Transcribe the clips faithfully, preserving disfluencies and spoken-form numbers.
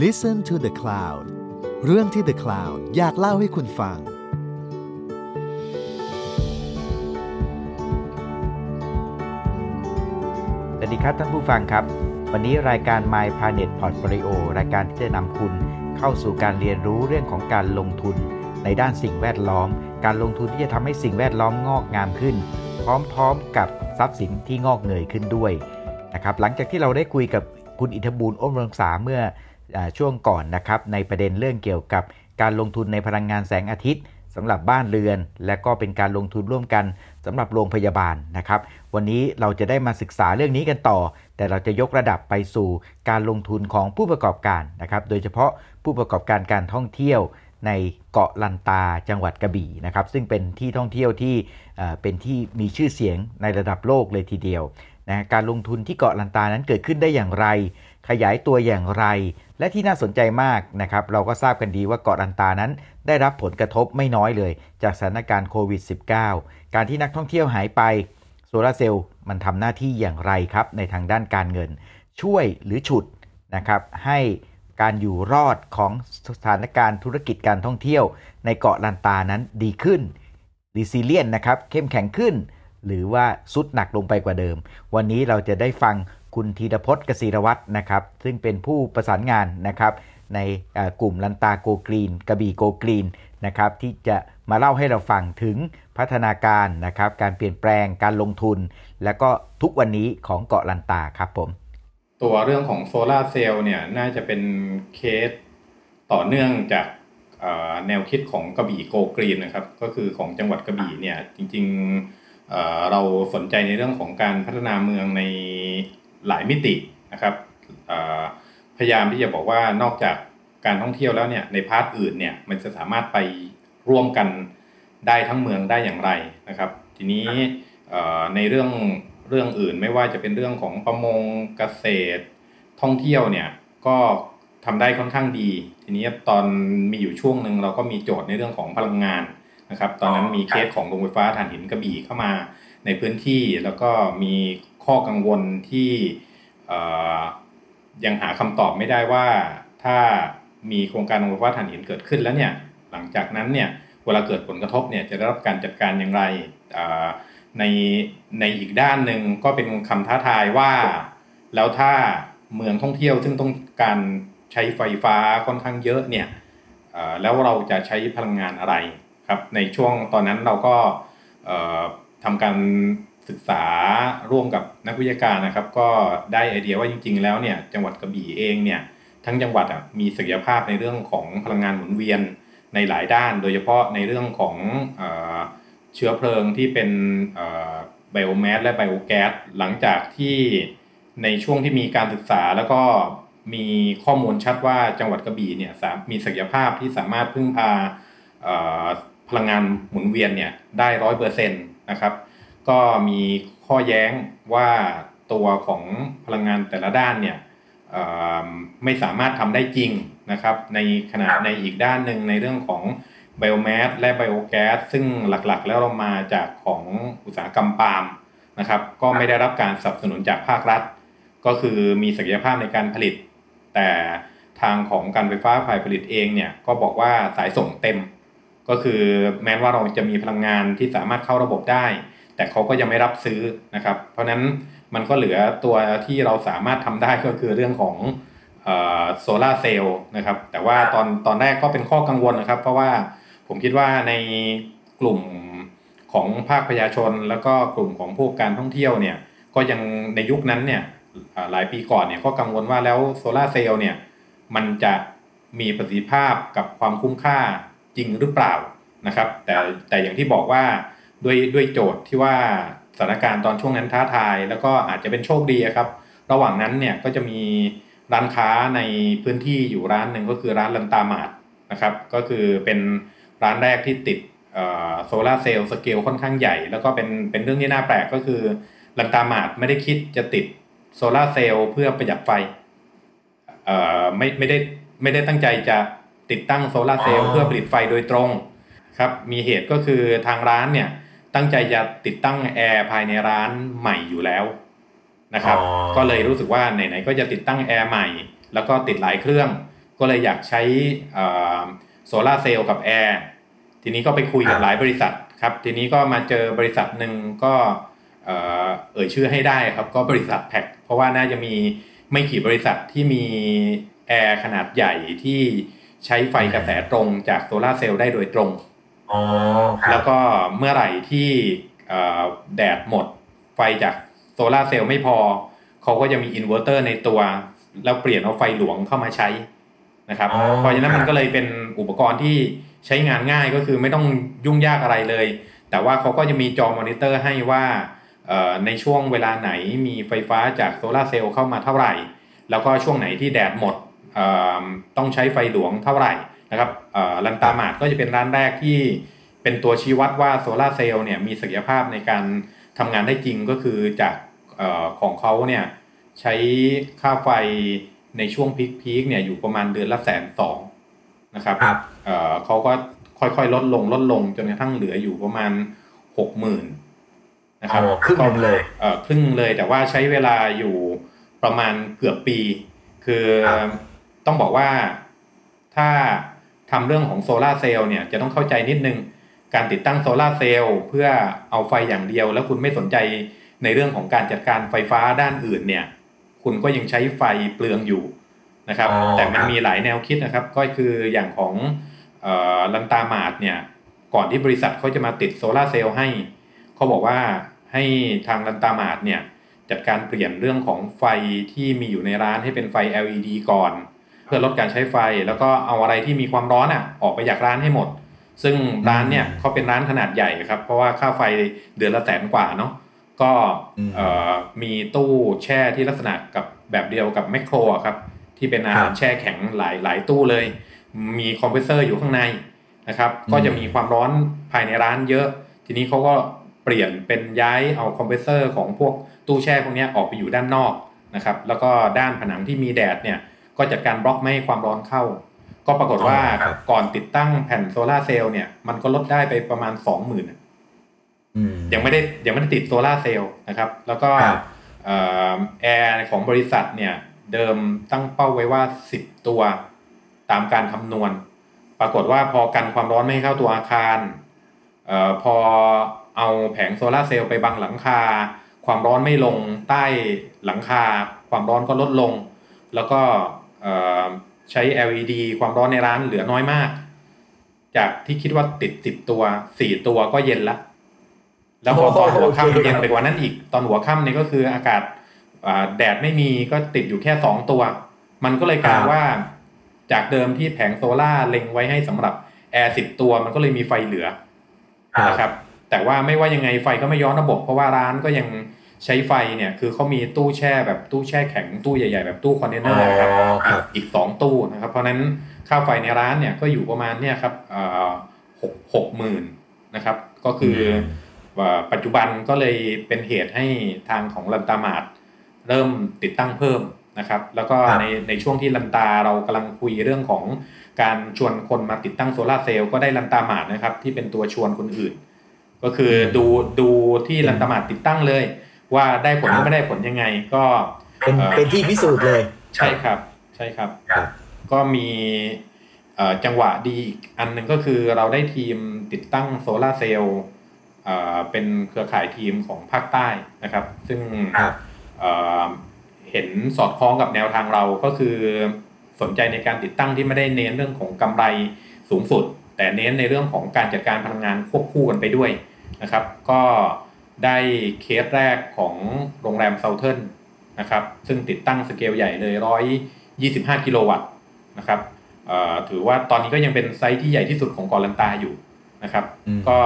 Listen to The Cloud เรื่องที่ The Cloud อยากเล่าให้คุณฟังสวัสดีครับท่านผู้ฟังครับวันนี้รายการ My Planet Portfolio รายการที่จะนำคุณเข้าสู่การเรียนรู้เรื่องของการลงทุนในด้านสิ่งแวดล้อมการลงทุนที่จะทำให้สิ่งแวดล้อมงอกงามขึ้นพร้อมๆกับทรัพย์สินที่งอกเงยขึ้นด้วยนะครับหลังจากที่เราได้คุยกับคุณอิทธบูลย์ อ้อมวงศาเมื่อช่วงก่อนนะครับในประเด็นเรื่องเกี่ยวกับการลงทุนในพลังงานแสงอาทิตย์สำหรับบ้านเรือนและก็เป็นการลงทุนร่วมกันสำหรับโรงพยาบาลนะครับวันนี้เราจะได้มาศึกษาเรื่องนี้กันต่อแต่เราจะยกระดับไปสู่การลงทุนของผู้ประกอบการนะครับโดยเฉพาะผู้ประกอบการการท่องเที่ยวในเกาะลันตาจังหวัดกระบี่นะครับซึ่งเป็นที่ท่องเที่ยวที่เป็นที่มีชื่อเสียงในระดับโลกเลยทีเดียวนะการลงทุนที่เกาะลันตานั้นเกิดขึ้นได้อย่างไรขยายตัวอย่างไรและที่น่าสนใจมากนะครับเราก็ทราบกันดีว่าเกาะลันตานั้นได้รับผลกระทบไม่น้อยเลยจากสถานการณ์โควิด สิบเก้า การที่นักท่องเที่ยวหายไปโซลาร์เซลล์มันทำหน้าที่อย่างไรครับในทางด้านการเงินช่วยหรือฉุดนะครับให้การอยู่รอดของสถานการณ์ธุรกิจการท่องเที่ยวในเกาะลันตานั้นดีขึ้นรีซิเลียนนะครับเข้มแข็งขึ้นหรือว่าสุดหนักลงไปกว่าเดิมวันนี้เราจะได้ฟังคุณธีรพจน์ เกษรวัฒน์นะครับซึ่งเป็นผู้ประสานงานนะครับในกลุ่ม Lanta Go Green กระบี่ Go Green นะครับที่จะมาเล่าให้เราฟังถึงพัฒนาการนะครับการเปลี่ยนแปลงการลงทุนและก็ทุกวันนี้ของเกาะลันตาครับผมตัวเรื่องของโซล่าเซลล์เนี่ยน่าจะเป็นเคสต่อเนื่องจากแนวคิดของกระบี่ Go Green นะครับก็คือของจังหวัดกระบี่เนี่ยจริงๆเราสนใจในเรื่องของการพัฒนาเมืองในหลายมิตินะครับพยายามที่จะบอกว่านอกจากการท่องเที่ยวแล้วเนี่ยในพาร์ทอื่นเนี่ยมันจะสามารถไปร่วมกันได้ทั้งเมืองได้อย่างไรนะครับทีนี้ในเรื่องเรื่องอื่นไม่ว่าจะเป็นเรื่องของประมงเกษตรท่องเที่ยวเนี่ยก็ทำได้ค่อนข้างดีทีนี้ตอนมีอยู่ช่วงนึงเราก็มีโจทย์ในเรื่องของพลังงานนะครับตอนนั้นมีเคสของโรงไฟฟ้าถ่านหินกระบี่เข้ามาในพื้นที่แล้วก็มีข้อกังวลที่ยังหาคำตอบไม่ได้ว่าถ้ามีโครงการโรงไฟฟ้าถ่านหินเกิดขึ้นแล้วเนี่ยหลังจากนั้นเนี่ยเวลาเกิดผลกระทบเนี่ยจะได้รับการจัดการอย่างไรในในอีกด้านหนึ่งก็เป็นคำท้าทายว่าแล้วถ้าเมืองท่องเที่ยวซึ่งต้องการใช้ไฟฟ้าค่อนข้างเยอะเนี่ยแล้วเราจะใช้พลังงานอะไรครับในช่วงตอนนั้นเราก็ทำการศึกษาร่วมกับนักวิทยาการนะครับก็ได้ไอเดียว่าจริงๆแล้วเนี่ยจังหวัดกระบี่เองเนี่ยทั้งจังหวัดอ่ะมีศักยภาพในเรื่องของพลังงานหมุนเวียนในหลายด้านโดยเฉพาะในเรื่องของเชื้อเพลิงที่เป็นไบโอแมสและไบโอแก๊สหลังจากที่ในช่วงที่มีการศึกษาแล้วก็มีข้อมูลชัดว่าจังหวัดกระบี่เนี่ยมีศักยภาพที่สามารถพึ่งพาพลังงานหมุนเวียนเนี่ยได้ ร้อยเปอร์เซ็นต์ นะครับก็มีข้อแย้งว่าตัวของพลังงานแต่ละด้านเนี่ยไม่สามารถทำได้จริงนะครับในขณะในอีกด้านหนึ่งในเรื่องของไบโอแมสและไบโอแก๊สซึ่งหลักๆแล้วเรามาจากของอุตสาหกรรมปาล์มนะครับก็ไม่ได้รับการสนับสนุนจากภาครัฐก็คือมีศักยภาพในการผลิตแต่ทางของการไฟฟ้าฝ่ายผลิตเองเนี่ยก็บอกว่าสายส่งเต็มก็คือแม้ว่าเราจะมีพลังงานที่สามารถเข้าระบบได้แต่เขาก็ยังไม่รับซื้อนะครับเพราะนั้นมันก็เหลือตัวที่เราสามารถทำได้ก็คือเรื่องของโซล่าเซลล์นะครับแต่ว่าตอนตอนแรกก็เป็นข้อกังวลนะครับเพราะว่าผมคิดว่าในกลุ่มของภาคประชาชนแล้วก็กลุ่มของผู้ประกอบการท่องเที่ยวเนี่ยก็ยังในยุคนั้นเนี่ยหลายปีก่อนเนี่ยก็กังวลว่าแล้วโซล่าเซลล์เนี่ยมันจะมีประสิทธิภาพกับความคุ้มค่าจริงหรือเปล่านะครับแต่แต่อย่างที่บอกว่าด้วยด้วยโจทย์ที่ว่าสถานการณ์ตอนช่วงนั้นท้าทายแล้วก็อาจจะเป็นโชคดีครับระหว่างนั้นเนี่ยก็จะมีร้านค้าในพื้นที่อยู่ร้านหนึ่งก็คือร้านลันตามาร์ทนะครับก็คือเป็นร้านแรกที่ติดโซล่าเซลล์สเกลค่อนข้างใหญ่แล้วก็เป็นเป็นเรื่องที่น่าแปลกก็คือลันตามาร์ทไม่ได้คิดจะติดโซล่าเซลล์เพื่อประหยัดไฟเอ่อไม่ไม่ได้ไม่ได้ตั้งใจจะติดตั้งโซล่าเซลล์เพื่อผลิตไฟโดยตรงครับมีเหตุก็คือทางร้านเนี่ยตั้งใจจะติดตั้งแอร์ภายในร้านใหม่อยู่แล้วนะครับก็เลยรู้สึกว่าไหนๆก็จะติดตั้งแอร์ใหม่แล้วก็ติดหลายเครื่อง ก็เลยอยากใช้โซล่าเซลล์กับแอร์ทีนี้ก็ไปคุยกับหลายบริษัทครับทีนี้ก็มาเจอบริษัทหนึ่งก็เอ่ยชื่อให้ได้ครับก็บริษัทแพ็คเพราะว่าน่าจะมีไม่กี่บริษัทที่มีแอร์ขนาดใหญ่ที่ใช้ไฟกระแสตรงจากโซล่าเซลล์ได้โดยตรงอ๋อแล้วก็เมื่อไหร่ที่แดดหมดไฟจากโซล่าเซลล์ไม่พอเขาก็จะมีอินเวอร์เตอร์ในตัวแล้วเปลี่ยนเอาไฟหลวงเข้ามาใช้นะครับเพราะฉะนั้นมันก็เลยเป็นอุปกรณ์ที่ใช้งานง่ายก็คือไม่ต้องยุ่งยากอะไรเลยแต่ว่าเขาก็จะมีจอมอนิเตอร์ให้ว่าในช่วงเวลาไหนมีไฟฟ้าจากโซล่าเซลล์เข้ามาเท่าไหร่แล้วก็ช่วงไหนที่แดดหมดต้องใช้ไฟหลวงเท่าไหร่นะครับลันตามาดก็จะเป็นร้านแรกที่เป็นตัวชี้วัดว่าโซล่าเซลล์เนี่ยมีศักยภาพในการทำงานได้จริงก็คือจากของเขาเนี่ยใช้ค่าไฟในช่วงพีคๆเนี่ยอยู่ประมาณเดือนละแสนสองนะครับเขาก็ค่อยๆลดลงลดลงจนกระทั่งเหลืออยู่ประมาณหกหมื่นนะครับครึ่งเลยครึ่งเลยแต่ว่าใช้เวลาอยู่ประมาณเกือบปีคือต้องบอกว่าถ้าทำเรื่องของโซล่าเซลล์เนี่ยจะต้องเข้าใจนิดนึงการติดตั้งโซล่าเซลล์เพื่อเอาไฟอย่างเดียวแล้วคุณไม่สนใจในเรื่องของการจัดการไฟฟ้าด้านอื่นเนี่ยคุณก็ยังใช้ไฟเปลืองอยู่นะครับแต่มันมีหลายแนวคิดนะครับก็คืออย่างของเอ่อลันตามาดเนี่ยก่อนที่บริษัทเขาจะมาติดโซล่าเซลล์ให้เขาบอกว่าให้ทางลันตามาดเนี่ยจัดการเปลี่ยนเรื่องของไฟที่มีอยู่ในร้านให้เป็นไฟ แอล อี ดี ก่อนเพื่อลดการใช้ไฟแล้วก็เอาอะไรที่มีความร้อนอ่ะออกไปจากร้านให้หมดซึ่งร้านเนี่ยเขาเป็นร้านขนาดใหญ่ครับเพราะว่าค่าไฟเดือนละแสนกว่าเนาะก็มีตู้แช่ที่ลักษณะกับแบบเดียวกับแมคโครครับที่เป็นอาหารแช่แข็งหลายหลายตู้เลยมีคอมเพรสเซอร์อยู่ข้างในนะครับก็จะมีความร้อนภายในร้านเยอะทีนี้เขาก็เปลี่ยนเป็นย้ายเอาคอมเพรสเซอร์ของพวกตู้แช่พวกนี้ออกไปอยู่ด้านนอกนะครับแล้วก็ด้านผนังที่มีแดดเนี่ยก็จัดการบล็อกไม่ให้ความร้อนเข้าก็ปรากฏว่าก่อนติดตั้งแผ่นโซล่าเซลล์เนี่ยมันก็ลดได้ไปประมาณ สองหมื่น ยังไม่ได้ยังไม่ได้ติดโซล่าเซลล์นะครับแล้วก็แอร์ของบริษัทเนี่ยเดิมตั้งเป้าไว้ว่าสิบตัวตามการคำนวณปรากฏว่าพอกันความร้อนไม่ให้เข้าตัวอาคารเอ่อพอเอาแผงโซล่าเซลล์ไปบังหลังคาความร้อนไม่ลงใต้หลังคาความร้อนก็ลดลงแล้วก็ใช้ แอล อี ดี ความร้อนในร้านเหลือน้อยมากจากที่คิดว่าติดสิบตัวสี่ตัวก็เย็นละแล้วพอตอนหัวค่ำเย็นไปกว่านั้นอีกตอนหัวค่ำเนี่ยก็คืออากาศแดดไม่มีก็ติดอยู่แค่สองตัวมันก็เลยกลายว่าจากเดิมที่แผงโซล่าเล็งไว้ให้สำหรับแอร์สิบตัวมันก็เลยมีไฟเหลือนะครับแต่ว่าไม่ว่ายังไงไฟก็ไม่ย้อนระบบเพราะว่าร้านก็ยังใช้ไฟเนี่ยคือเขามีตู้แช่แบบตู้แช่แข็งตู้ใหญ่ๆแบบตู้คอนเทนเนอร์ครับอีกสองตู้นะครับเพราะนั้นค่าไฟในร้านเนี่ยก็อยู่ประมาณเนี่ยครับเอ่อหกหมื่นนะครับก็คือปัจจุบันก็เลยเป็นเหตุให้ทางของลันตามาดเริ่มติดตั้งเพิ่มนะครับแล้วก็ในในช่วงที่ลันตาเรากำลังคุยเรื่องของการชวนคนมาติดตั้งโซล่าเซลล์ก็ได้ลันตามาดนะครับที่เป็นตัวชวนคนอื่นก็คือดูดูที่ลันตามาดติดตั้งเลยว่าได้ผลหรือไม่ได้ผลยังไงก็เป็นเป็นที่พิสูจน์เลยใช่ครับใช่ครับก็มีจังหวะดีอีกอันหนึ่งก็คือเราได้ทีมติดตั้งโซล่าเซลล์เป็นเครือข่ายทีมของภาคใต้นะครับซึ่งเห็นสอดคล้องกับแนวทางเราก็คือสนใจในการติดตั้งที่ไม่ได้เน้นเรื่องของกำไรสูงสุดแต่เน้นในเรื่องของการจัดการพลังงานควบคู่กันไปด้วยนะครับก็ได้เคสแรกของโรงแรมเซาเทิร์นนะครับซึ่งติดตั้งสเกลใหญ่เลยหนึ่งร้อยยี่สิบห้ากิโลวัตต์นะครับถือว่าตอนนี้ก็ยังเป็นไซต์ที่ใหญ่ที่สุดของเกาะลันตาอยู่นะครับก็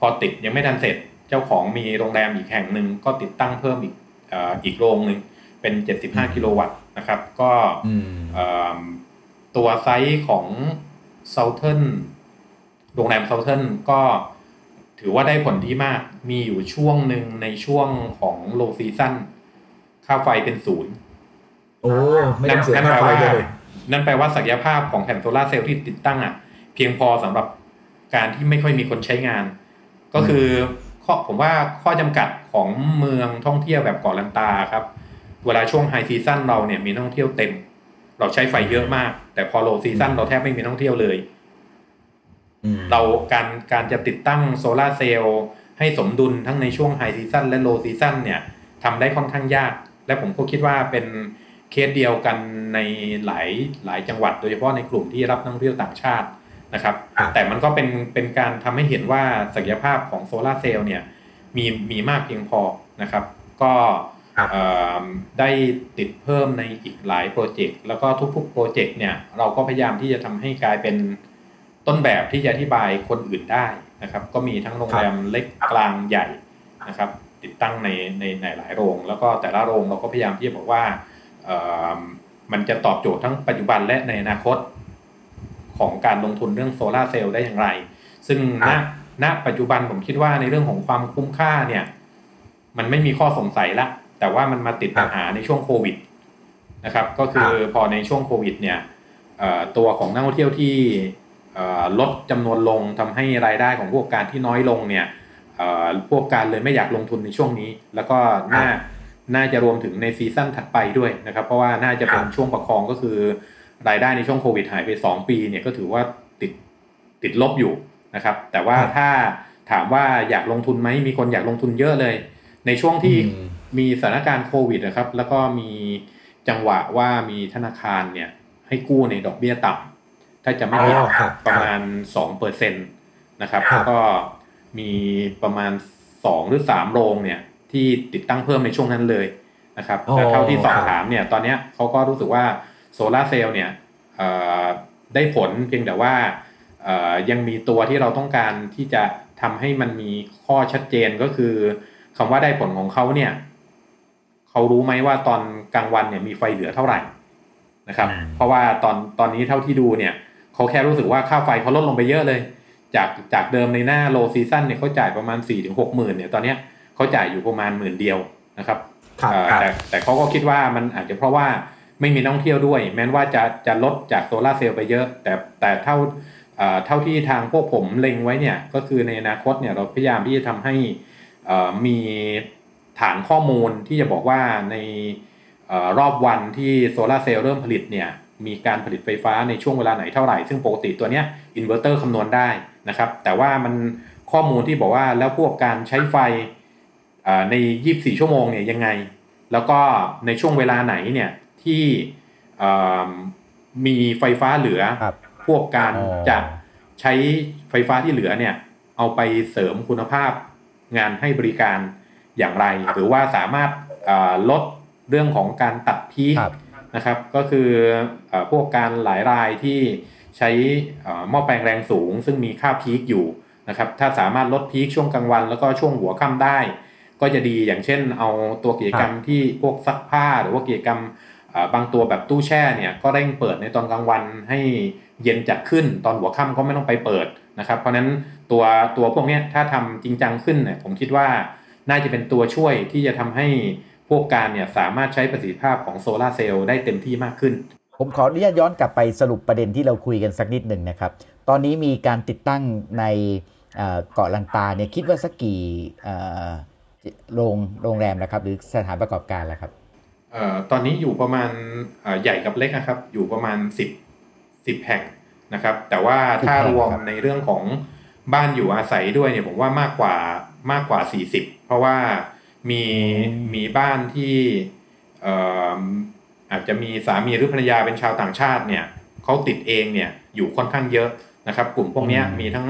พอติดยังไม่ทันเสร็จเจ้าของมีโรงแรมอีกแห่งหนึ่งก็ติดตั้งเพิ่มอีกอีกโรงหนึ่งเป็นเจ็ดสิบห้ากิโลวัตต์นะครับก็ตัวไซต์ของเซาเทิร์นโรงแรมเซาเทิร์นก็ถือว่าได้ผลดีมากมีอยู่ช่วงหนึ่งในช่วงของโลซีซั่นค่าไฟเป็นศูนย์โอ้ไม่ต้องเสียค่าไฟเลยนั่นแปลว่าศักยภาพของแผ่นโซล่าเซลล์ที่ติดตั้งอ่ะเพียงพอสำหรับการที่ไม่ค่อยมีคนใช้งานก็คือข้อผมว่าข้อจำกัดของเมืองท่องเที่ยวแบบเกาะลันตาครับเวลาช่วงไฮซีซั่นเราเนี่ยมีท่องเที่ยวเต็ม เราใช้ไฟเยอะมากแต่พอโลว์ซีซั่นเราแทบไม่มีนักท่องเที่ยวเลยเราการการจะติดตั้งโซล่าเซลล์ให้สมดุลทั้งในช่วงไฮซีซั่นและโลว์ซีซั่นเนี่ยทำได้ค่อนข้างยากและผมก็คิดว่าเป็นเคสเดียวกันในหลายหลายจังหวัดโดยเฉพาะในกลุ่มที่รับนักท่องเที่ยวต่างชาตินะครับแต่มันก็เป็นเป็นการทำให้เห็นว่าศักยภาพของโซล่าเซลล์เนี่ยมีมีมากเพียงพอนะครับก็ได้ติดเพิ่มในอีกหลายโปรเจกต์แล้วก็ทุกๆโปรเจกต์เนี่ยเราก็พยายามที่จะทำให้กลายเป็นต้นแบบที่จะอธิบายคนอื่นได้นะครับก็มีทั้งโรงแรมเล็กกลางใหญ่นะครับติดตั้งในในในหลายโรงแล้วก็แต่ละโรงเราก็พยายามที่จะบอกว่ามันจะตอบโจทย์ทั้งปัจจุบันและในอนาคตของการลงทุนเรื่องโซล่าเซลล์ได้อย่างไรซึ่งณณปัจจุบันผมคิดว่าในเรื่องของความคุ้มค่าเนี่ยมันไม่มีข้อสงสัยละแต่ว่ามันมาติดปัญหาในช่วงโควิดนะครับก็คือพอในช่วงโควิดเนี่ยตัวของนักท่องเที่ยวที่ลดจำนวนลงทำให้รายได้ของพวกการที่น้อยลงเนี่ยพวกการเลยไม่อยากลงทุนในช่วงนี้แล้วก็น่าน่าจะรวมถึงในซีซั่นถัดไปด้วยนะครับเพราะว่าน่าจะเป็นช่วงประคองก็คือรายได้ในช่วงโควิดหายไปสองปีเนี่ยก็ถือว่าติดติดลบอยู่นะครับแต่ว่าถ้าถามว่าอยากลงทุนไหมมีคนอยากลงทุนเยอะเลยในช่วงที่มีสถานการณ์โควิดนะครับแล้วก็มีจังหวะว่ามีธนาคารเนี่ยให้กู้ในดอกเบี้ยต่ำถ้าจะไม่ผิดประมาณ สองเปอร์เซ็นต์ นะครับแล้วก็มีประมาณสองหรือสามโรงเนี่ยที่ติดตั้งเพิ่มในช่วงนั้นเลยนะครับแต่เท่าที่สอบถามเนี่ยตอนนี้เขาก็รู้สึกว่าโซล่าเซลล์เนี่ยได้ผลเพียงแต่ว่ายังมีตัวที่เราต้องการที่จะทำให้มันมีข้อชัดเจนก็คือคำว่าได้ผลของเขาเนี่ยเขารู้ไหมว่าตอนกลางวันเนี่ยมีไฟเหลือเท่าไหร่นะครับเพราะว่าตอนตอนนี้เท่าที่ดูเนี่ยเขาแค่รู้สึกว่าค่าไฟเขาลดลงไปเยอะเลยจากจากเดิมในหน้าโลซีซั่นเนี่ยเขาจ่ายประมาณ สี่ถึงหก หมื่นเนี่ยตอนนี้เขาจ่ายอยู่ประมาณหมื่นเดียวนะครับแต่แต่เขาก็คิดว่ามันอาจจะเพราะว่าไม่มีนักท่องเที่ยวด้วยแม้ว่าจะจะลดจากโซล่าเซลล์ไปเยอะแต่แต่เท่าเท่าที่ทางพวกผมเล็งไว้เนี่ยก็คือในอนาคตเนี่ยเราพยายามที่จะทำให้มีฐานข้อมูลที่จะบอกว่าในรอบวันที่โซล่าเซลล์เริ่มผลิตเนี่ยมีการผลิตไฟฟ้าในช่วงเวลาไหนเท่าไหร่ซึ่งปกติตัวเนี้ยอินเวอร์เตอร์คำนวณได้นะครับแต่ว่ามันข้อมูลที่บอกว่าแล้วพวกการใช้ไฟในยี่สิบสี่ชั่วโมงเนี่ยยังไงแล้วก็ในช่วงเวลาไหนเนี่ยที่มีไฟฟ้าเหลือพวกการจะใช้ไฟฟ้าที่เหลือเนี่ยเอาไปเสริมคุณภาพงานให้บริการอย่างไรหรือว่าสามารถลดเรื่องของการตัดพีคนะครับก็คือพวกการหลายรายที่ใช้หม้อแปลงแรงสูงซึ่งมีค่าพีคอยู่นะครับถ้าสามารถลดพีคช่วงกลางวันแล้วก็ช่วงหัวค่ำได้ก็จะดีอย่างเช่นเอาตัวกิจกรรมที่พวกซักผ้าหรือว่ากิจกรรมบางตัวแบบตู้แช่เนี่ยก็เร่งเปิดในตอนกลางวันให้เย็นจัดขึ้นตอนหัวค่ำก็ไม่ต้องไปเปิดนะครับเพราะนั้นตัวตัวพวกนี้ถ้าทำจริงจังขึ้นเนี่ยผมคิดว่าน่าจะเป็นตัวช่วยที่จะทำให้พวกการเนี่ยสามารถใช้ประสิทธิภาพของโซล่าเซลล์ได้เต็มที่มากขึ้นผมขออนุญาตย้อนกลับไปสรุปประเด็นที่เราคุยกันสักนิดหนึ่งนะครับตอนนี้มีการติดตั้งในเกาะลันตาเนี่ยคิดว่าสักกี่โรงโรงแรมนะครับหรือสถานประกอบการล่ะครับเอ่อตอนนี้อยู่ประมาณใหญ่กับเล็กนะครับอยู่ประมาณสิบ สิบแห่งนะครับแต่ว่าถ้ารวมในเรื่องของบ้านอยู่อาศัยด้วยเนี่ยผมว่ามากกว่ามากกว่าสี่สิบเพราะว่ามีมีบ้านที่เอ่ออาจจะมีสามีหรือภรรยาเป็นชาวต่างชาติเนี่ยเขาติดเองเนี่ยอยู่ค่อนข้างเยอะนะครับกลุ่มพวกนี้มีทั้ง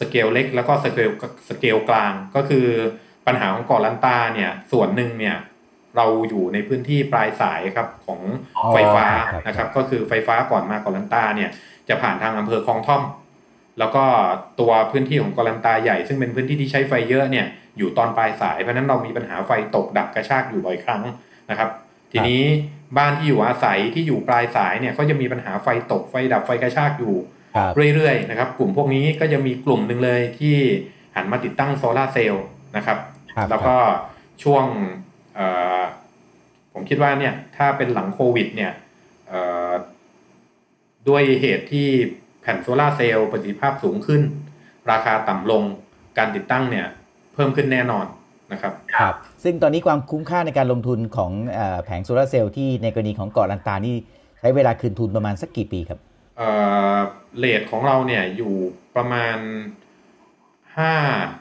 สเกลเล็กแล้วก็สเกลสเกลกลางก็คือปัญหาของเกาะลันตาเนี่ยส่วนหนึ่งเนี่ยเราอยู่ในพื้นที่ปลายสายครับของไฟฟ้านะครับก็คือไฟฟ้าก่อนมาเกาะลันตาเนี่ยจะผ่านทางอำเภอคลองท่อมแล้วก็ตัวพื้นที่ของเกาะลันตาใหญ่ซึ่งเป็นพื้นที่ที่ใช้ไฟเยอะเนี่ยอยู่ตอนปลายสายเพราะนั้นเรามีปัญหาไฟตกดับกระชากอยู่บ่อยครั้งนะครับทีนี้บ้านที่อยู่อาศัยที่อยู่ปลายสายเนี่ยก็จะมีปัญหาไฟตกไฟดับไฟกระชากอยู่เรื่อยๆนะครับกลุ่มพวกนี้ก็จะมีกลุ่มนึงเลยที่หันมาติดตั้งโซล่าเซลล์นะครับแล้วก็ช่วงผมคิดว่าเนี่ยถ้าเป็นหลังโควิดเนี่ยด้วยเหตุที่แผ่นโซล่าเซลล์ประสิทธิภาพสูงขึ้นราคาต่ำลงการติดตั้งเนี่ยเพิ่มขึ้นแน่นอนนะครับครับซึ่งตอนนี้ความคุ้มค่าในการลงทุนของแผงโซล่าเซลล์ที่ในกรณีของเกาะลันตานี่ ใช้เวลาคืนทุนประมาณสักกี่ปีครับเอ่อเรทของเราเนี่ยอยู่ประมาณห้า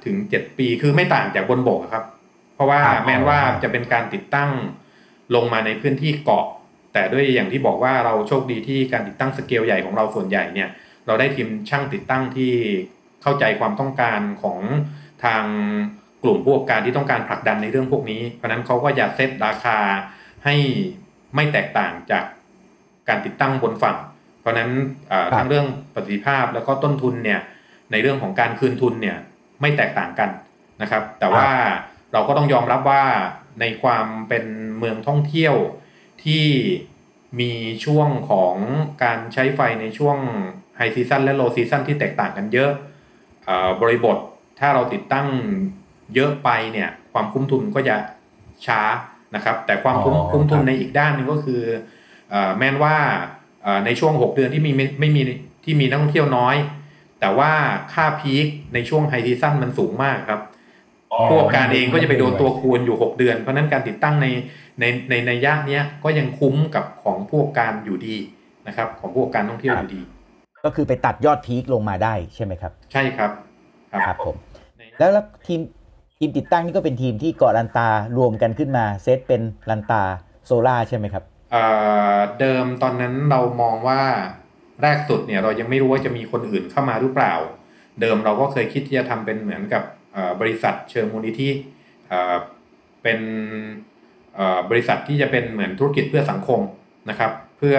ถึงเจ็ดปีคือไม่ต่างจากบนบกครับเพราะว่าแม้ว่าจะเป็นการติดตั้งลงมาในพื้นที่เกาะแต่ด้วยอย่างที่บอกว่าเราโชคดีที่การติดตั้งสเกลใหญ่ของเราส่วนใหญ่เนี่ยเราได้ทีมช่างติดตั้งที่เข้าใจความต้องการของทางกลุ่มผู้ประกอบการที่ต้องการผลักดันในเรื่องพวกนี้เพราะฉะนั้นเขาก็จะเซตราคาให้ไม่แตกต่างจากการติดตั้งบนฝั่งเพราะฉะนั้นทั้งเรื่องประสิทธิภาพแล้วก็ต้นทุนเนี่ยในเรื่องของการคืนทุนเนี่ยไม่แตกต่างกันนะครับแต่ว่าเราก็ต้องยอมรับว่าในความเป็นเมืองท่องเที่ยวที่มีช่วงของการใช้ไฟในช่วงไฮซีซั่นและโลซีซั่นที่แตกต่างกันเยอะบริบทถ้าเราติดตั้งเยอะไปเนี่ยความคุ้มทุนก็จะช้านะครับแต่ความคุ้มคุ้มทุนในอีกด้านนึงก็คือแม้ว่าในช่วงหกเดือนที่มีไม่มีที่มีนักท่องเที่ยวน้อยแต่ว่าค่าพีคในช่วงไฮซีซั่นมันสูงมากครับพวกการเองก็จะไปโดนตัวคูณอยู่หกเดือนเพราะนั้นการติดตั้งในในในในย่านเนี้ยก็ยังคุ้มกับของพวกการอยู่ดีนะครับของพวกการท่องเที่ยวอยู่ดีก็คือไปตัดยอดพีคลงมาได้ใช่ไหมครับใช่ครับครับผมแล้วแล้วทีมทีมติดตั้งนี่ก็เป็นทีมที่เกาะลันตารวมกันขึ้นมาเซตเป็นลันตาโซล่าใช่ไหมครับเอ่อเดิมตอนนั้นเรามองว่าแรกสุดเนี่ยเรายังไม่รู้ว่าจะมีคนอื่นเข้ามาหรือเปล่าเดิมเราก็เคยคิดที่จะทำเป็นเหมือนกับบริษัทเชิงมูลนิธิเป็นบริษัทที่จะเป็นเหมือนธุรกิจเพื่อสังคมนะครับเพื่อ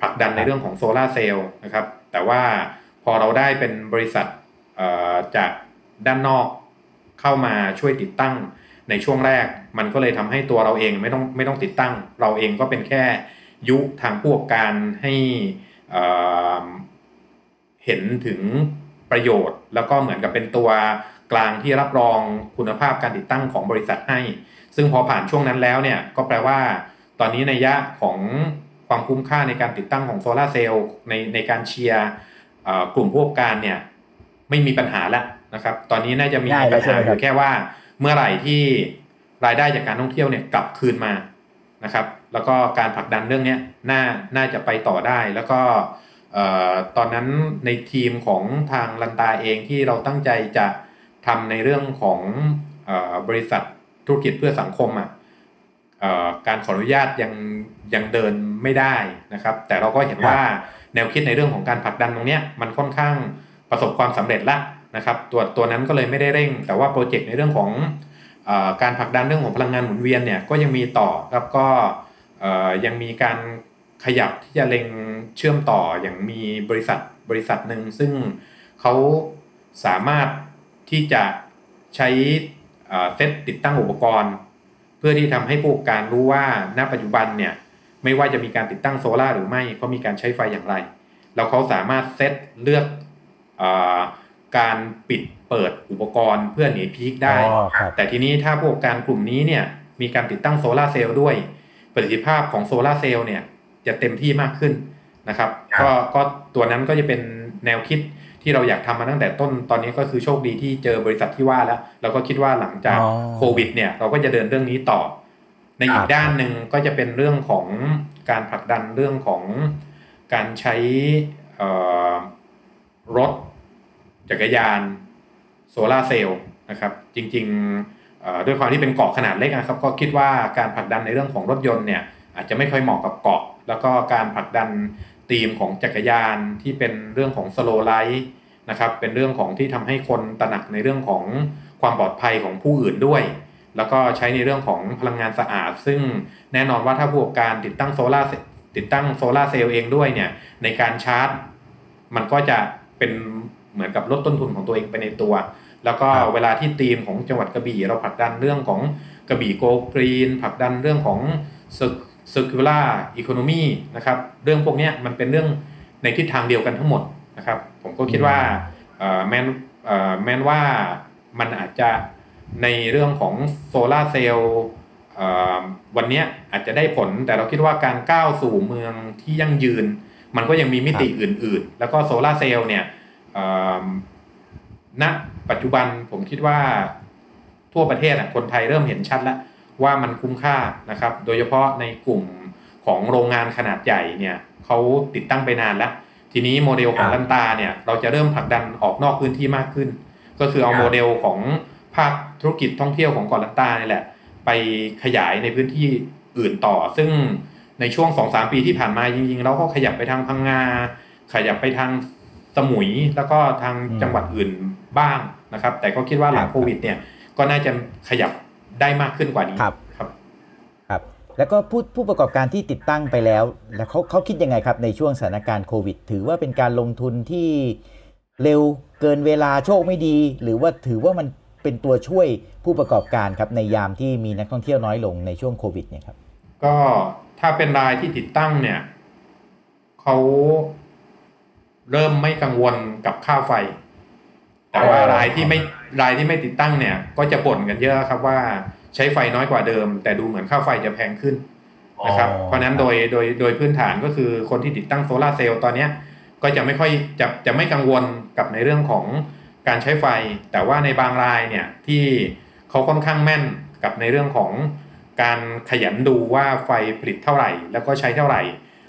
ผลักดันในเรื่องของโซล่าเซลล์นะครับแต่ว่าพอเราได้เป็นบริษัทจากด้านนอกเข้ามาช่วยติดตั้งในช่วงแรกมันก็เลยทำให้ตัวเราเองไม่ต้องไม่ต้องติดตั้งเราเองก็เป็นแค่ยุทางผู้ประกอบการให้เห็นถึงประโยชน์แล้วก็เหมือนกับเป็นตัวกลางที่รับรองคุณภาพการติดตั้งของบริษัทให้ซึ่งพอผ่านช่วงนั้นแล้วเนี่ยก็แปลว่าตอนนี้ในยะของความคุ้มค่าในการติดตั้งของโซล่าเซลล์ในในการเชียร์กลุ่มผู้ประกอบการเนี่ยไม่มีปัญหาแล้วนะครับตอนนี้น่าจะมีปัญหาอยู่แค่ว่าเมื่อไหร่ที่รายได้จากการท่องเที่ยวเนี่ยกลับคืนมานะครับแล้วก็การผลักดันเรื่องนี้น่าน่าจะไปต่อได้แล้วก็ตอนนั้นในทีมของทางลันตาเองที่เราตั้งใจจะทำในเรื่องของบริษัทธุรกิจเพื่อสังคมอ่ะการขออนุญาตยังยังเดินไม่ได้นะครับแต่เราก็เห็นว่าแนวคิดในเรื่องของการผลักดันตรงเนี้ยมันค่อนข้างประสบความสำเร็จละนะครับตัวตัวนั้นก็เลยไม่ได้เร่งแต่ว่าโปรเจกต์ในเรื่องของการผลักดันเรื่องของพลังงานหมุนเวียนเนี่ยก็ยังมีต่อครับก็ยังมีการขยับที่จะเล็งเชื่อมต่ออย่างมีบริษัทบริษัทหนึ่งซึ่งเขาสามารถที่จะใช้เซตติดตั้งอุปกรณ์เพื่อที่ทำให้ผู้ประกอบการรู้ว่าณปัจจุบันเนี่ยไม่ว่าจะมีการติดตั้งโซล่าหรือไม่เขามีการใช้ไฟอย่างไรแล้วเขาสามารถเซตเลือกการปิดเปิดอุปกรณ์เพื่อหนีพีคได้แต่ทีนี้ถ้าผู้ประกอบการกลุ่มนี้เนี่ยมีการติดตั้งโซล่าเซลล์ด้วยประสิทธิภาพของโซล่าเซลล์เนี่ยจะเต็มที่มากขึ้นนะครับก็ก็ตัวนั้นก็จะเป็นแนวคิดที่เราอยากทำมาตั้งแต่ต้นตอนนี้ก็คือโชคดีที่เจอบริษัทที่ว่าแล้วเราก็คิดว่าหลังจากโควิดเนี่ยเราก็จะเดินเรื่องนี้ต่อในอีกด้านหนึ่งก็จะเป็นเรื่องของการผลักดันเรื่องของการใช้รถจักรยานโซล่าเซลล์นะครับจริงๆด้วยความที่เป็นเกาะขนาดเล็กนะครับก็คิดว่าการผลักดันในเรื่องของรถยนต์เนี่ยอาจจะไม่ค่อยเหมาะกับเกาะแล้วก็การผลักดันธีมของจักรยานที่เป็นเรื่องของสโลไลฟ์นะครับเป็นเรื่องของที่ทำให้คนตระหนักในเรื่องของความปลอดภัยของผู้อื่นด้วยแล้วก็ใช้ในเรื่องของพลังงานสะอาดซึ่งแน่นอนว่าถ้าผู้ประกอบการติดตั้งโซล่าติดตั้งโซล่าเซลล์เองด้วยเนี่ยในการชาร์จมันก็จะเป็นเหมือนกับลดต้นทุนของตัวเองไปในตัวแล้วก็เวลาที่ธีมของจังหวัดกระบี่เราผลักดันเรื่องของกระบี่โกกรีนผลักดันเรื่องของcircular economy นะครับเรื่องพวกนี้มันเป็นเรื่องในทิศทางเดียวกันทั้งหมดนะครับผมก็คิดว่าเอ่อแม้นเอ่อแม้นว่ามันอาจจะในเรื่องของโซล่าเซลล์เอ่อวันนี้อาจจะได้ผลแต่เราคิดว่าการก้าวสู่เมืองที่ยั่งยืนมันก็ยังมีมิติอื่นๆแล้วก็โซล่าเซลล์เนี่ยเอ่อณปัจจุบันผมคิดว่าทั่วประเทศคนไทยเริ่มเห็นชัดแล้วว่ามันคุ้มค่านะครับโดยเฉพาะในกลุ่ม ของโรงงานขนาดใหญ่เนี่ยเขาติดตั้งไปนานแล้วทีนี้โมเดลของลันตาเนี่ยเราจะเริ่มผลักดันออกนอกพื้นที่มากขึ้นก็คือเอาโมเดลของภาคธุรกิจท่องเที่ยวของเกาะลันตานี่แหละไปขยายในพื้นที่อื่นต่อซึ่งในช่วง สองถึงสาม ปีที่ผ่านมาจริงๆเราก็ขยับไปทางพังงาขยับไปทางสมุยแล้วก็ทางจังหวัดอื่นบ้างนะครับแต่ก็คิดว่าหลังโควิดเนี่ยก็น่าจะขยับได้มากขึ้นกว่านี้ครับครับครับแล้วก็ผู้ผู้ประกอบการที่ติดตั้งไปแล้วแล้วเขาเขาคิดยังไงครับในช่วงสถานการณ์โควิดถือว่าเป็นการลงทุนที่เร็วเกินเวลาโชคไม่ดีหรือว่าถือว่ามันเป็นตัวช่วยผู้ประกอบการครับในยามที่มีนักท่องเที่ยวน้อยลงในช่วงโควิดเนี่ยครับก็ถ้าเป็นรายที่ติดตั้งเนี่ยเขาเริ่มไม่กังวลกับค่าไฟแต่ว่ารายที่ไม่รายที่ไม่ติดตั้งเนี่ยก็จะบ่นกันเยอะครับว่าใช้ไฟน้อยกว่าเดิมแต่ดูเหมือนค่าไฟจะแพงขึ้นนะครับเพราะนั้นโดยโดยโดยพื้นฐานก็คือคนที่ติดตั้งโซล่าเซลล์ตอนนี้ก็จะไม่ค่อยจะจะไม่กังวลกับในเรื่องของการใช้ไฟแต่ว่าในบางรายเนี่ยที่เขาค่อนข้างแม่นกับในเรื่องของการขยันดูว่าไฟผลิตเท่าไหร่แล้วก็ใช้เท่าไหร่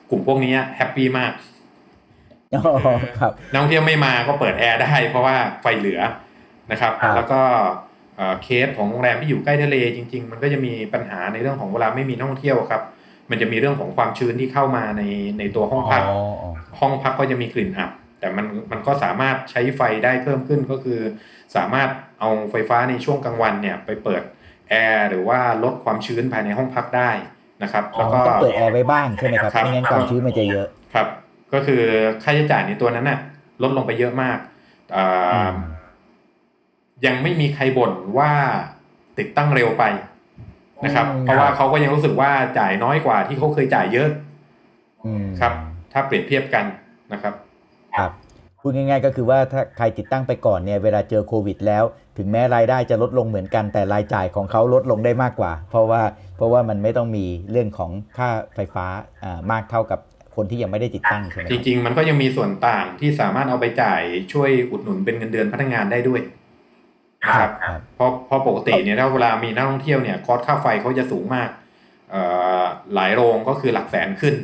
กลุ่มพวกนี้แฮปปี้มากนักท่องเที่ยวไม่มาก็เปิดแอร์ได้เพราะว่าไฟเหลือนะครับแล้วก็เคสของโรงแรมที่อยู่ใกล้ทะเลจริงๆมันก็จะมีปัญหาในเรื่องของเวลาไม่มีนักท่องเที่ยวครับมันจะมีเรื่องของความชื้นที่เข้ามาในในตัวห้องพักห้องพักก็จะมีกลิ่นอับแต่มันมันก็สามารถใช้ไฟได้เพิ่มขึ้นก็คือสามารถเอาไฟฟ้าในช่วงกลางวันเนี่ยไปเปิดแอร์หรือว่าลดความชื้นภายในห้องพักได้นะครับแล้วก็เปิดแอร์ไว้บ้างใช่ไหมครับไม่งั้นความชื้นมันจะเยอะครับก็คือค่าใช้จ่ายในตัวนั้นน่ะลดลงไปเยอะมากยังไม่มีใครบ่นว่าติดตั้งเร็วไปนะครับเพราะว่าเขาก็ยังรู้สึกว่าจ่ายน้อยกว่าที่เขาเคยจ่ายเยอะครับถ้าเปรียบเทียบกันนะครับครับพูดง่ายๆก็คือว่าถ้าใครติดตั้งไปก่อนเนี่ยเวลาเจอโควิดแล้วถึงแม้รายได้จะลดลงเหมือนกันแต่รายจ่ายของเขาลดลงได้มากกว่าเพราะว่าเพราะว่ามันไม่ต้องมีเรื่องของค่าไฟฟ้ามากเท่ากับคนที่ยังไม่ได้ติดตั้งใช่ไหมจริงๆมันก็ยังมีส่วนต่างที่สามารถเอาไปจ่ายช่วยอุดหนุนเป็นเงินเดือนพนักงานได้ด้วยนะครับเพราะเพราะปกติเนี่ยถ้าเวลามีนักท่องเที่ยวเนี่ยคอสค่าไฟเขาจะสูงมากหลายโรงก็คือหลักแสนขึ้น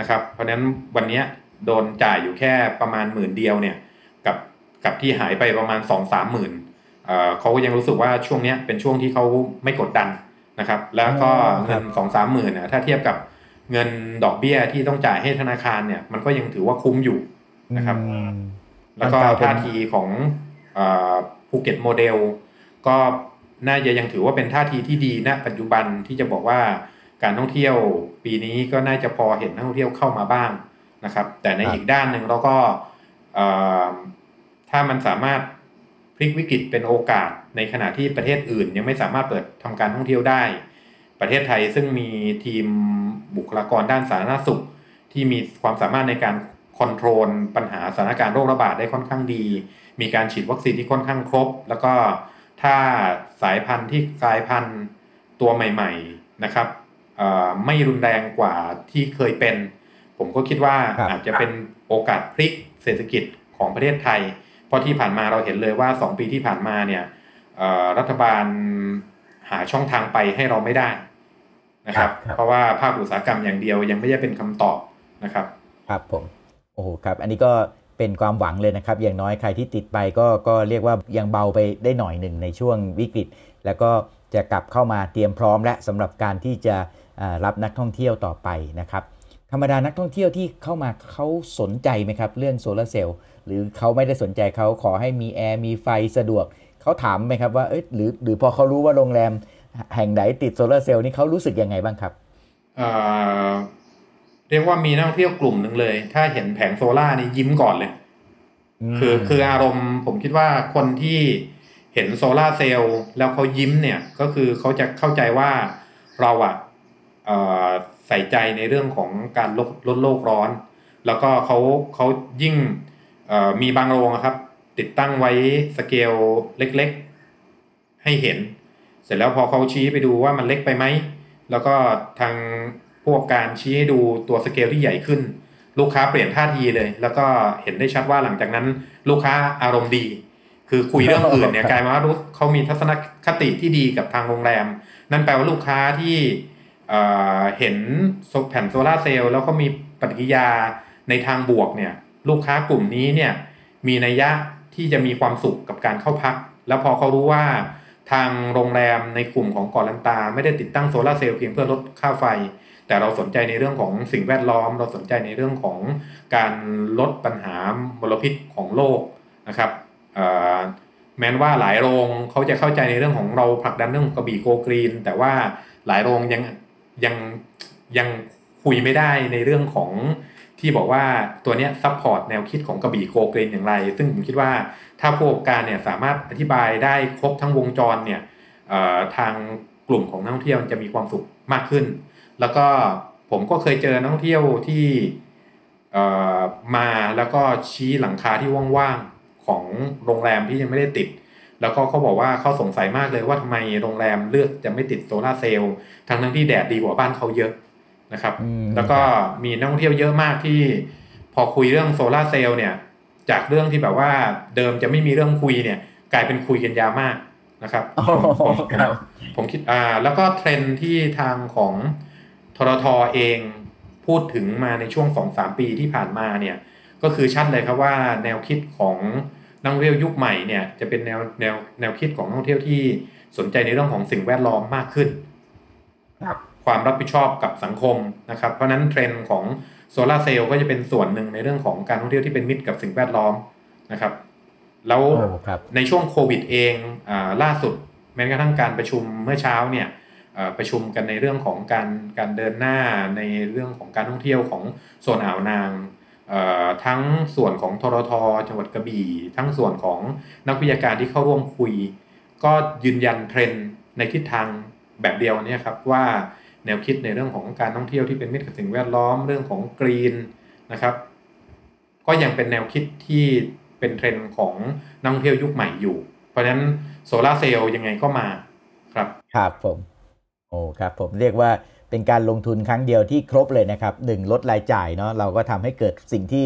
นะครับเพราะฉะนั้นวันนี้โดนจ่ายอยู่แค่ประมาณหมื่นเดียวเนี่ยกับกับที่หายไปประมาณ สองถึงสาม หมื่นเขาก็ยังรู้สึกว่าช่วงนี้เป็นช่วงที่เขาไม่กดดันนะครับแล้วก็เงิน สองถึงสาม หมื่นนะถ้าเทียบกับเงินดอกเบี้ยที่ต้องจ่ายให้ธนาคารเนี่ยมันก็ยังถือว่าคุ้มอยู่นะครับแล้วก็ท่าทีของภูเก็ตโมเดลก็น่าจะยังถือว่าเป็นท่าทีที่ดีณปัจจุบันที่จะบอกว่าการท่องเที่ยวปีนี้ก็น่าจะพอเห็นนักท่องเที่ยวเข้ามาบ้างนะครับแต่ในอีกด้านหนึ่งเราก็ถ้ามันสามารถพลิกวิกฤตเป็นโอกาสในขณะที่ประเทศอื่นยังไม่สามารถเปิดทำการท่องเที่ยวได้ประเทศไทยซึ่งมีทีมบุคลากรด้านสาธารณสุขที่มีความสามารถในการคอนโทรลปัญหาสถานการณ์โรคระบาดได้ค่อนข้างดีมีการฉีดวัคซีนที่ค่อนข้างครบแล้วก็ถ้าสายพันธุ์ที่กลายพันธุ์ตัวใหม่ๆนะครับไม่รุนแรงกว่าที่เคยเป็นผมก็คิดว่าอาจจะเป็นโอกาสพลิกเศรษฐกิจของประเทศไทยเพราะที่ผ่านมาเราเห็นเลยว่าสองปีที่ผ่านมาเนี่ยรัฐบาลหาช่องทางไปให้เราไม่ได้นะครับเพราะว่าภาคอุตสาหกรรมอย่างเดียวยังไม่ได้เป็นคำตอบนะครับครับผมโอ้โหครับอันนี้ก็เป็นความหวังเลยนะครับอย่างน้อยใครที่ติดไปก็ก็เรียกว่ายังเบาไปได้หน่อยหนึ่งในช่วงวิกฤตแล้วก็จะกลับเข้ามาเตรียมพร้อมและสำหรับการที่จะรับนักท่องเที่ยวต่อไปนะครับธรรมดานักท่องเที่ยวที่เข้ามาเขาสนใจไหมครับเรื่องโซลาร์เซลล์หรือเขาไม่ได้สนใจเขาขอให้มีแอร์มีไฟสะดวกเขาถามไหมครับว่าเอ้ยหรือหรือพอเขารู้ว่าโรงแรมแห่งไหนติดโซลาร์เซลล์นี่เขารู้สึกยังไงบ้างครับเอ่อเรียกว่ามีนักท่องเที่ยวกลุ่มนึงเลยถ้าเห็นแผงโซล่านี่ยิ้มก่อนเลยคือคืออารมณ์ผมคิดว่าคนที่เห็นโซล่าเซลล์แล้วเขายิ้มเนี่ยก็คือเขาจะเข้าใจว่าเราอ่ะเอ่อใส่ใจในเรื่องของการลดลดโลกร้อนแล้วก็เขาเขายิ่งเอ่อมีบางโรงครับติดตั้งไว้สเกลเล็กๆให้เห็นเสร็จแล้วพอเขาชี้ไปดูว่ามันเล็กไปไหมแล้วก็ทางพวกการชี้ให้ดูตัวสเกลที่ใหญ่ขึ้นลูกค้าเปลี่ยนท่าทีเลยแล้วก็เห็นได้ชัดว่าหลังจากนั้นลูกค้าอารมณ์ดีคือคุยเรื่องอื่นเนี่ยกลายมาว่าเขามีทัศนคติที่ดีกับทางโรงแรมนั่นแปลว่าลูกค้าที่ เอ่อเห็นแผ่นโซล่าเซลล์แล้วก็มีปฏิกิริยาในทางบวกเนี่ยลูกค้ากลุ่มนี้เนี่ยมีนัยยะที่จะมีความสุขกับการเข้าพักแล้วพอเขารู้ว่าทางโรงแรมในกลุ่มของเกาะลันตาไม่ได้ติดตั้งโซล่าเซลล์เพียงเพื่อลดค่าไฟแต่เราสนใจในเรื่องของสิ่งแวดล้อมเราสนใจในเรื่องของการลดปัญหามลพิษของโลกนะครับแม้ว่าหลายโรงเขาจะเข้าใจในเรื่องของเราผลักดันเรื่องกระบี่โกกรีนแต่ว่าหลายโรงยังยังยังคุยไม่ได้ในเรื่องของที่บอกว่าตัวเนี้ยซัพพอร์ตแนวคิดของกระบี่โกกรีนอย่างไรซึ่งผมคิดว่าถ้าผู้ประกอบการเนี่ยสามารถอธิบายได้ครบทั้งวงจรเนี่ยเอ่อทางกลุ่มของนักท่องเที่ยวจะมีความสุขมากขึ้นแล้วก็ผมก็เคยเจอนักท่องเที่ยวที่เอ่อมาแล้วก็ชี้หลังคาที่ว่างๆของโรงแรมที่ยังไม่ได้ติดแล้วก็เขาบอกว่าเขาสงสัยมากเลยว่าทำไมโรงแรมเลือกจะไม่ติดโซล่าเซลล์ทั้งทั้งที่แดดดีกว่าบ้านเขาเยอะนะครับแล้วก็มีนักท่องเที่ยวเยอะมากที่พอคุยเรื่องโซล่าเซลล์เนี่ยจากเรื่องที่แบบว่าเดิมจะไม่มีเรื่องคุยเนี่ยกลายเป็นคุยกันยาวมากนะครับ oh, ผมคิดอ่าแล้วก็เทรนด์ที่ทางของททท.เองพูดถึงมาในช่วง สองถึงสาม ปีที่ผ่านมาเนี่ยก็คือชัดเลยครับว่าแนวคิดของนักท่องเที่ยวยุคใหม่เนี่ยจะเป็นแนวแนวแนวคิดของนักท่องเที่ยวที่สนใจในเรื่องของสิ่งแวดล้อมมากขึ้นครับความรับผิดชอบกับสังคมนะครับเพราะนั้นเทรนด์ของโซล่าเซลล์ก็จะเป็นส่วนหนึ่งในเรื่องของการท่องเที่ยวที่เป็นมิตรกับสิ่งแวดล้อมนะครับแล้วในช่วงโควิดเองอ่าล่าสุดแม้กระทั่งการประชุมเมื่อเช้าเนี่ยประชุมกันในเรื่องของการการเดินหน้าในเรื่องของการท่องเที่ยวของโซนอ่าวนางทั้งส่วนของททท.จังหวัดกระบี่ทั้งส่วนของนักวิชาการที่เข้าร่วมคุยก็ยืนยันเทรนด์ในทิศทางแบบเดียวนี้ครับว่าแนวคิดในเรื่องของการท่องเที่ยวที่เป็นมิตรกับสิ่งแวดล้อมเรื่องของกรีนนะครับก็ยังเป็นแนวคิดที่เป็นเทรนด์ของนักท่องเที่ยวยุคใหม่อยู่เพราะฉะนั้นโซล่าเซลล์ยังไงก็มาครับครับผมโอ้ครับผมเรียกว่าเป็นการลงทุนครั้งเดียวที่ครบเลยนะครับหนึ่งลดรายจ่ายเนาะเราก็ทำให้เกิดสิ่งที่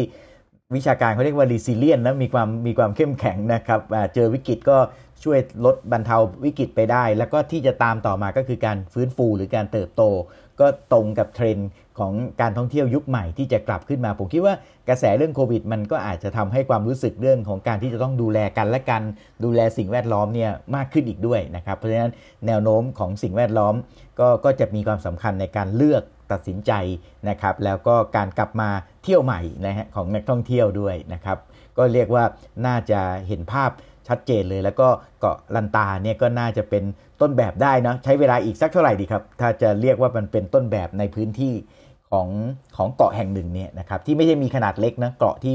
วิชาการเขาเรียกว่า resilient นะมีความมีความเข้มแข็งนะครับเจอวิกฤตก็ช่วยลดบรรเทาวิกฤตไปได้แล้วก็ที่จะตามต่อมาก็คือการฟื้นฟูหรือการเติบโตก็ตรงกับเทรนด์ของการท่องเที่ยวยุคใหม่ที่จะกลับขึ้นมาผมคิดว่ากระแสเรื่องโควิดมันก็อาจจะทำให้ความรู้สึกเรื่องของการที่จะต้องดูแลกันและกันดูแลสิ่งแวดล้อมเนี่ยมากขึ้นอีกด้วยนะครับเพราะฉะนั้นแนวโน้มของสิ่งแวดล้อมก็ก็จะมีความสำคัญในการเลือกตัดสินใจนะครับแล้วก็การกลับมาเที่ยวใหม่นะฮะของนักท่องเที่ยวด้วยนะครับก็เรียกว่าน่าจะเห็นภาพชัดเจนเลยแล้วก็เกาะลันตาเนี่ยก็น่าจะเป็นต้นแบบได้นะใช้เวลาอีกสักเท่าไหร่ดีครับถ้าจะเรียกว่ามันเป็นต้นแบบในพื้นที่ของของเกาะแห่งหนึ่งเนี่ยนะครับที่ไม่ใช่มีขนาดเล็กนะเกาะที่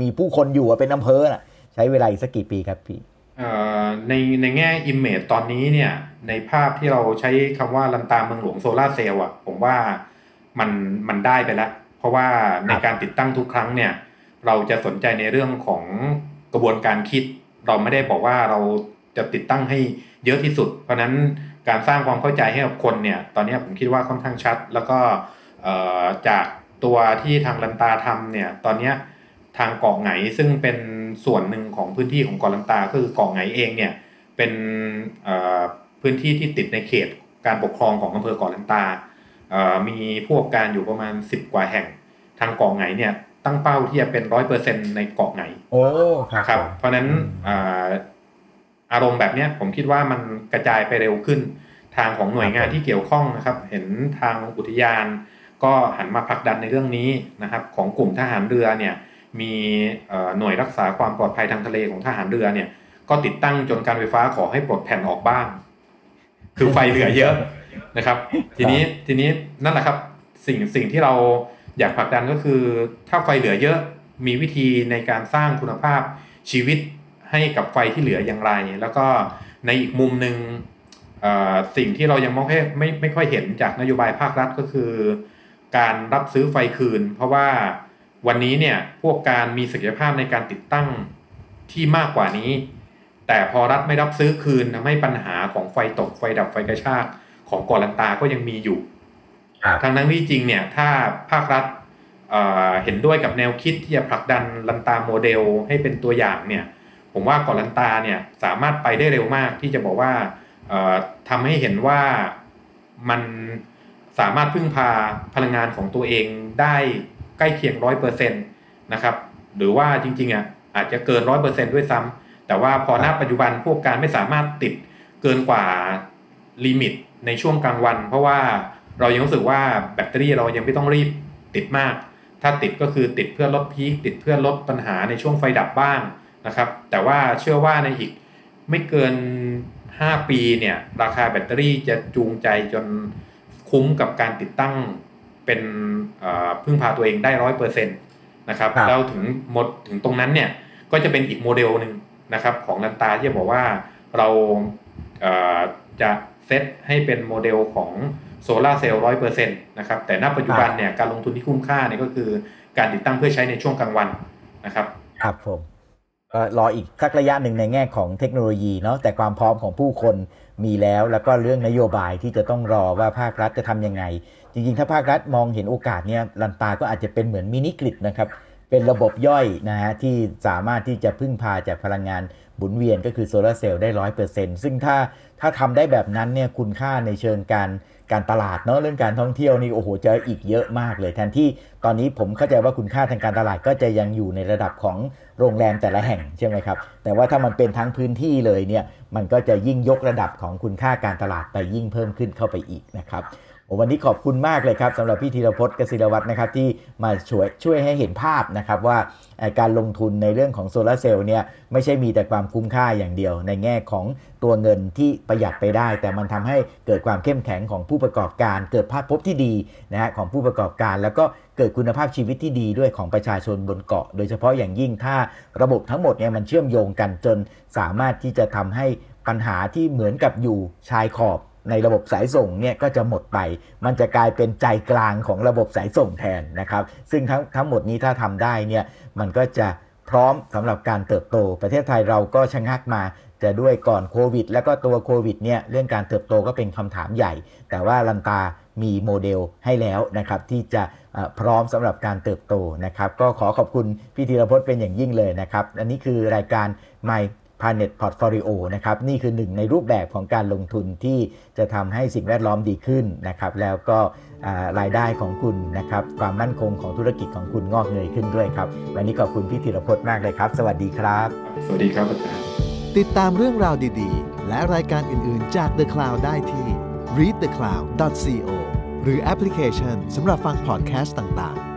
มีผู้คนอยู่เป็นอำเภอน่ะใช้เวลาอีกสักกี่ปีครับพี่ในในแง่ image ตอนนี้เนี่ยในภาพที่เราใช้คำว่าลันตาเมืองหลวงโซล่าเซลล์อ่ะผมว่ามันมันได้ไปแล้วเพราะว่าในการติดตั้งทุกครั้งเนี่ยเราจะสนใจในเรื่องของกระบวนการคิดเราไม่ได้บอกว่าเราจะติดตั้งให้เยอะที่สุดเพราะนั้นการสร้างความเข้าใจให้กับคนเนี่ยตอนนี้ผมคิดว่าค่อนข้างชัดแล้วก็จากตัวที่ทางลันตาทำเนี่ยตอนนี้ทางเกาะไหงซึ่งเป็นส่วนหนึ่งของพื้นที่ของเกาะลันตาคือเกาะไหงเองเนี่ยเป็นพื้นที่ที่ติดในเขตการปกครองของอำเภอเกาะลันตามีผู้ประกอบการอยู่ประมาณสิบกว่าแห่งทางเกาะไหงเนี่ยตั้งเป้าที่จะเป็น ร้อยเปอร์เซ็นต์ ในเกาะไหนโอ้ครับเพราะนั้นอ่าอารมณ์แบบเนี้ยผมคิดว่ามันกระจายไปเร็วขึ้นทางของหน่วยงานที่เกี่ยวข้องนะครับเห็นทางอุทยานก็หันมาผลักดันในเรื่องนี้นะครับของกลุ่มทหารเรือเนี่ยมีเอ่อหน่วยรักษาความปลอดภัยทางทะเลของทหารเรือเนี่ยก็ติดตั้งจนการไฟฟ้าขอให้ปลดแผ่นออกบ้างคือไฟเหลือเยอะนะครับทีนี้ทีนี้นั่นแหละครับสิ่งสิ่งที่เราอยากผลักดันก็คือถ้าไฟเหลือเยอะมีวิธีในการสร้างคุณภาพชีวิตให้กับไฟที่เหลืออย่างไรแล้วก็ในอีกมุมนึงเอ่อสิ่งที่เรายังมองไม่ไม่ไม่ค่อยเห็นจากนโยบายภาครัฐก็คือการรับซื้อไฟคืนเพราะว่าวันนี้เนี่ยพวกการมีศักยภาพในการติดตั้งที่มากกว่านี้แต่พอรัฐไม่รับซื้อคืนทำให้ปัญหาของไฟตกไฟดับไฟกระชากของเกาะลันตาก็ยังมีอยู่ทางนั้นที่จริงเนี่ยถ้าภาครัฐ เอ่อ เห็นด้วยกับแนวคิดที่จะผลักดันลันตาโมเดลให้เป็นตัวอย่างเนี่ยผมว่าเกาะลันตาเนี่ยสามารถไปได้เร็วมากที่จะบอกว่าทำให้เห็นว่ามัน สามารถพึ่งพาพลังงานของตัวเองได้ใกล้เคียง ร้อยเปอร์เซ็นต์ นะครับหรือว่าจริงๆอ่ะอาจจะเกิน ร้อยเปอร์เซ็นต์ ด้วยซ้ำแต่ว่าพอณปัจจุบันพวกการไม่สามารถติดเกินกว่าลิมิตในช่วงกลางวันเพราะว่าเรายังรู้สึกว่าแบตเตอรี่เรายังไม่ต้องรีบติดมากถ้าติดก็คือติดเพื่อลดพีคติดเพื่อลดปัญหาในช่วงไฟดับบ้างนะครับแต่ว่าเชื่อว่าในอีกไม่เกินห้าปีเนี่ยราคาแบตเตอรี่จะจูงใจจนคุ้มกับการติดตั้งเป็นพึ่งพาตัวเองได้ ร้อยเปอร์เซ็นต์ นะครับแล้วถึงหมดถึงตรงนั้นเนี่ยก็จะเป็นอีกโมเดลนึงนะครับของลันตาที่บอกว่าเราจะเซตให้เป็นโมเดลของโซล่าเซลล์ ร้อยเปอร์เซ็นต์ นะครับแต่ณปัจจุบันเนี่ยการลงทุนที่คุ้มค่าเนี่ยก็คือการติดตั้งเพื่อใช้ในช่วงกลางวันนะครับครับผมก็รออีกสักระยะหนึ่งในแง่ของเทคโนโลยีเนาะแต่ความพร้อมของผู้คนมีแล้วแล้วก็เรื่องนโยบายที่จะต้องรอว่าภาครัฐจะทำยังไงจริงๆถ้าภาครัฐมองเห็นโอกาสเนี่ยลันตาก็อาจจะเป็นเหมือนมินิกริดนะครับเป็นระบบย่อยนะฮะที่สามารถที่จะพึ่งพาจากพลังงานหมุนเวียนก็คือโซลาร์เซลล์ได้ ร้อยเปอร์เซ็นต์ ซึ่งถ้าถ้าทำได้แบบนั้นเนี่ยคุณค่าในเชิงการการตลาดเนาะเรื่องการท่องเที่ยวนี่โอ้โหจะอีกเยอะมากเลยแทนที่ตอนนี้ผมเข้าใจว่าคุณค่าทางการตลาดก็จะยังอยู่ในระดับของโรงแรมแต่ละแห่งใช่ไหมครับแต่ว่าถ้ามันเป็นทั้งพื้นที่เลยเนี่ยมันก็จะยิ่งยกระดับของคุณค่าการตลาดไปยิ่งเพิ่มขึ้นเข้าไปอีกนะครับวันนี้ขอบคุณมากเลยครับสำหรับพี่ธีรพจน์กสิรวัฒน์นะครับที่มาช่วยช่วยให้เห็นภาพนะครับว่าการลงทุนในเรื่องของโซลาร์เซลล์เนี่ยไม่ใช่มีแต่ความคุ้มค่าอย่างเดียวในแง่ของตัวเงินที่ประหยัดไปได้แต่มันทำให้เกิดความเข้มแข็งของผู้ประกอบการเกิดภาพพจน์ที่ดีนะฮะของผู้ประกอบการแล้วก็เกิดคุณภาพชีวิตที่ดีด้วยของประชาชนบนเกาะโดยเฉพาะอย่างยิ่งถ้าระบบทั้งหมดเนี่ยมันเชื่อมโยงกันจนสามารถที่จะทำให้ปัญหาที่เหมือนกับอยู่ชายขอบในระบบสายส่งเนี่ยก็จะหมดไปมันจะกลายเป็นใจกลางของระบบสายส่งแทนนะครับซึ่งทั้งทั้งหมดนี้ถ้าทำได้เนี่ยมันก็จะพร้อมสำหรับการเติบโตประเทศไทยเราก็ชะงักมาจะด้วยก่อนโควิดแล้วก็ตัวโควิดเนี่ยเรื่องการเติบโตก็เป็นคำถามใหญ่แต่ว่าลันตามีโมเดลให้แล้วนะครับที่จะพร้อมสำหรับการเติบโตนะครับก็ขอขอบคุณพี่ธีรพจน์เป็นอย่างยิ่งเลยนะครับอันนี้คือรายการ My Planet Portfolio นะครับนี่คือหนึ่งในรูปแบบของการลงทุนที่จะทำให้สิ่งแวดล้อมดีขึ้นนะครับแล้วก็รายได้ของคุณนะครับความมั่นคงของธุรกิจของคุณงอกเงยขึ้นด้วยครับวันนี้ขอบคุณพี่ธีรพจน์มากเลยครับสวัสดีครับสวัสดีครับอาจารย์ติดตามเรื่องราวดีๆและรายการอื่นๆจาก The Cloud ได้ที่ รีด เดอะ คลาวด์ ดอท ซี โอ หรือแอปพลิเคชันสำหรับฟังพอดแคสต์ต่างๆ